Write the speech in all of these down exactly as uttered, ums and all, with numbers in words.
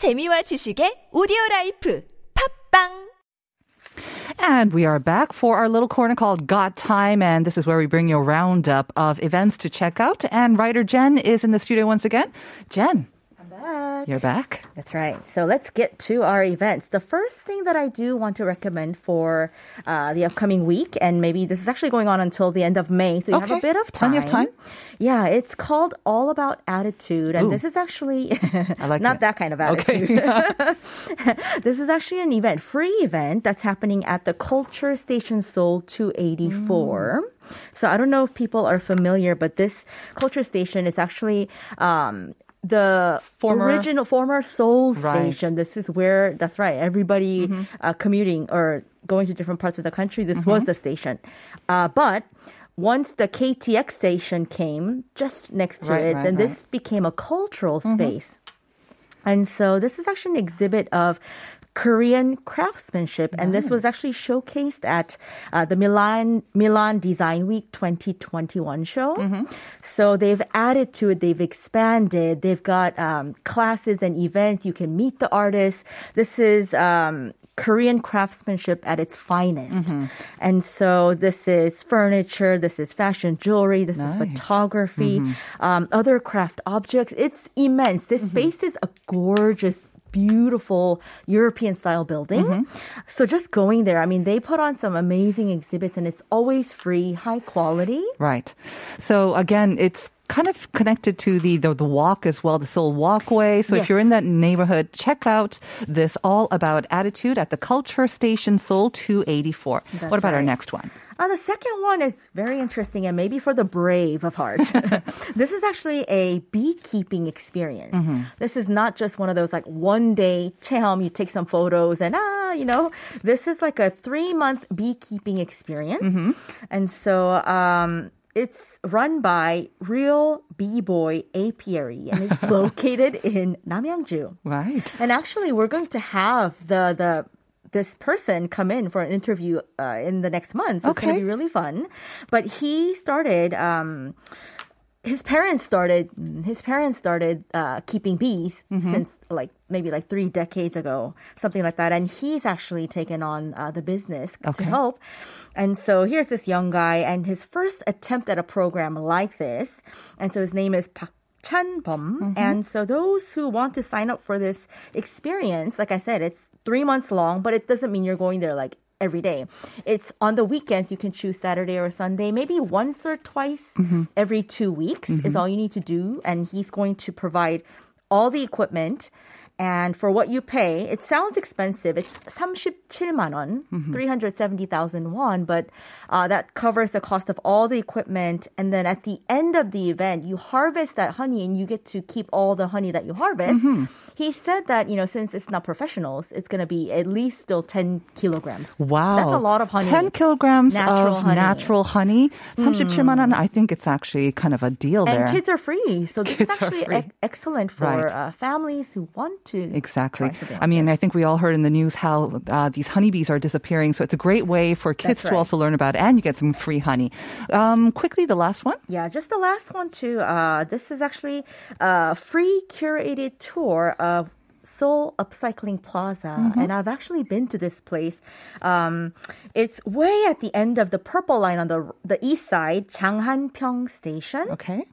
재미와 지식의 오디오라이프 팝빵. And we are back for our little corner called Got Time, and this is where we bring you a roundup of events to check out. And writer Jen is in the studio once again. Jen. Back. You're back. That's right. So let's get to our events. The first thing that I do want to recommend for uh, the upcoming week, and maybe this is actually going on until the end of May, so you okay. have a bit of time. Plenty of time. Yeah, it's called All About Attitude, and Ooh. this is actually I like not it. that kind of attitude. Okay. This is actually an event, free event, that's happening at the Culture Station Seoul two eighty-four. Mm. So I don't know if people are familiar, but this Culture Station is actually... Um, The former, original former Seoul right. station. This is where, that's right, everybody mm-hmm. uh, commuting or going to different parts of the country, this mm-hmm. was the station. Uh, but once the K T X station came just next to right, it, right, then right. this became a cultural mm-hmm. space. And so this is actually an exhibit of Korean craftsmanship, nice. and this was actually showcased at uh, the Milan Milan Design Week twenty twenty-one show. Mm-hmm. So they've added to it, they've expanded, they've got um, classes and events. You can meet the artists. This is um, Korean craftsmanship at its finest. Mm-hmm. And so this is furniture, this is fashion jewelry, this nice. is photography, mm-hmm. um, other craft objects. It's immense. This mm-hmm. space is a gorgeous beautiful European-style building. Mm-hmm. So just going there, I mean, they put on some amazing exhibits, and it's always free, high quality. Right. So again, it's kind of connected to the, the, the walk as well, the Seoul Walkway. So yes. if you're in that neighborhood, check out this All About Attitude at the Culture Station Seoul two eighty-four. That's what about right. our next one? Uh, the second one is very interesting, and maybe for the brave of heart. This is actually a beekeeping experience. Mm-hmm. This is not just one of those like one day cheom, you take some photos and ah, you know, this is like a three month beekeeping experience. Mm-hmm. And so, um, it's run by Real B-Boy Apiary, and it's located in Namyangju. Right. And actually, we're going to have the the this person come in for an interview uh, in the next month. So okay. it's going to be really fun. But he started... Um, His parents started. His parents started uh, keeping bees mm-hmm. since like maybe like three decades ago, something like that. And he's actually taken on uh, the business okay. to help. And so here's this young guy, and his first attempt at a program like this. And so his name is Park Chan-bom. Mm-hmm. And so those who want to sign up for this experience, like I said, it's three months long, but it doesn't mean you're going there like every day. It's on the weekends. You can choose Saturday or Sunday, maybe once or twice mm-hmm. every two weeks mm-hmm. is all you need to do. And he's going to provide all the equipment. And for what you pay, it sounds expensive. It's 삼십칠만 원, mm-hmm. three hundred seventy thousand won, but uh, that covers the cost of all the equipment. And then at the end of the event, you harvest that honey and you get to keep all the honey that you harvest. Mm-hmm. He said that, you know, since it's not professionals, it's going to be at least still ten kilograms. Wow. That's a lot of honey. ten kilograms natural of honey. natural honey. 삼십칠만 원, I think it's actually kind of a deal and there. And kids are free. So this kids is actually e- excellent for right. uh, families who want to. Exactly. I mean, I think we all heard in the news how uh, these honeybees are disappearing. So it's a great way for kids right. to also learn about, and you get some free honey. Um, quickly, the last one. Yeah, just the last one too. Uh, this is actually a free curated tour of Seoul Upcycling Plaza, mm-hmm. and I've actually been to this place. Um, it's way at the end of the purple line on the the east side, Janghanpyeong Station. Okay.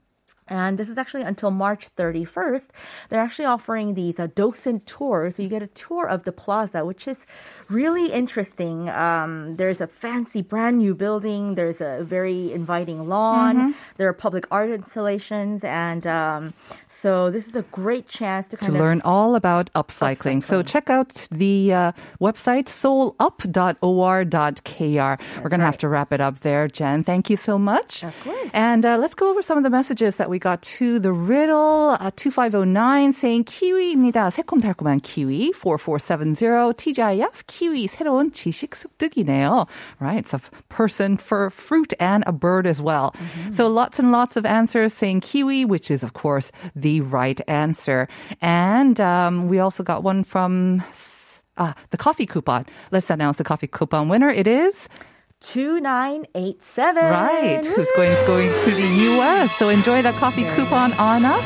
And this is actually until March thirty-first. They're actually offering these uh, docent tours. So you get a tour of the plaza, which is really interesting. Um, there's a fancy brand new building. There's a very inviting lawn. Mm-hmm. There are public art installations. And um, so this is a great chance to kind to of... learn all about upcycling. upcycling. So check out the uh, website, soul up dot o r dot k r. That's We're going right. to have to wrap it up there, Jen. Thank you so much. Of course. And uh, let's go over some of the messages that we We got to the riddle uh, twenty-five oh nine saying 키위입니다. 새콤달콤한 키위. forty-four seventy T J F 키위 새로운 지식 습득이네요. Right, it's a person for fruit and a bird as well. Mm-hmm. So lots and lots of answers saying kiwi, which is of course the right answer. And um, we also got one from uh, the coffee coupon. Let's announce the coffee coupon winner. It is two nine eight seven. Right. Who's going to, going to the U S. So enjoy that coffee coupon on us.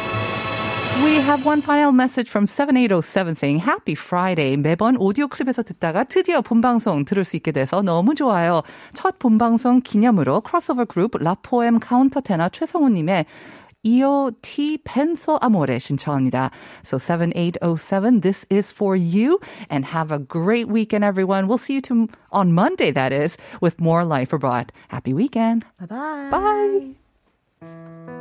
We have one final message from seventy-eight oh seven saying Happy Friday. 매번 오디오 클립에서 듣다가 드디어 본방송 들을 수 있게 돼서 너무 좋아요. 첫 본방송 기념으로 크로스오버 그룹 라포엠 카운터 테너 최성우님의 이오티 펜소 아모레 신청합니다. So seventy-eight oh seven, this is for you. And have a great weekend, everyone. We'll see you to, on Monday, that is, with more Life Abroad. Happy weekend. Bye-bye. Bye.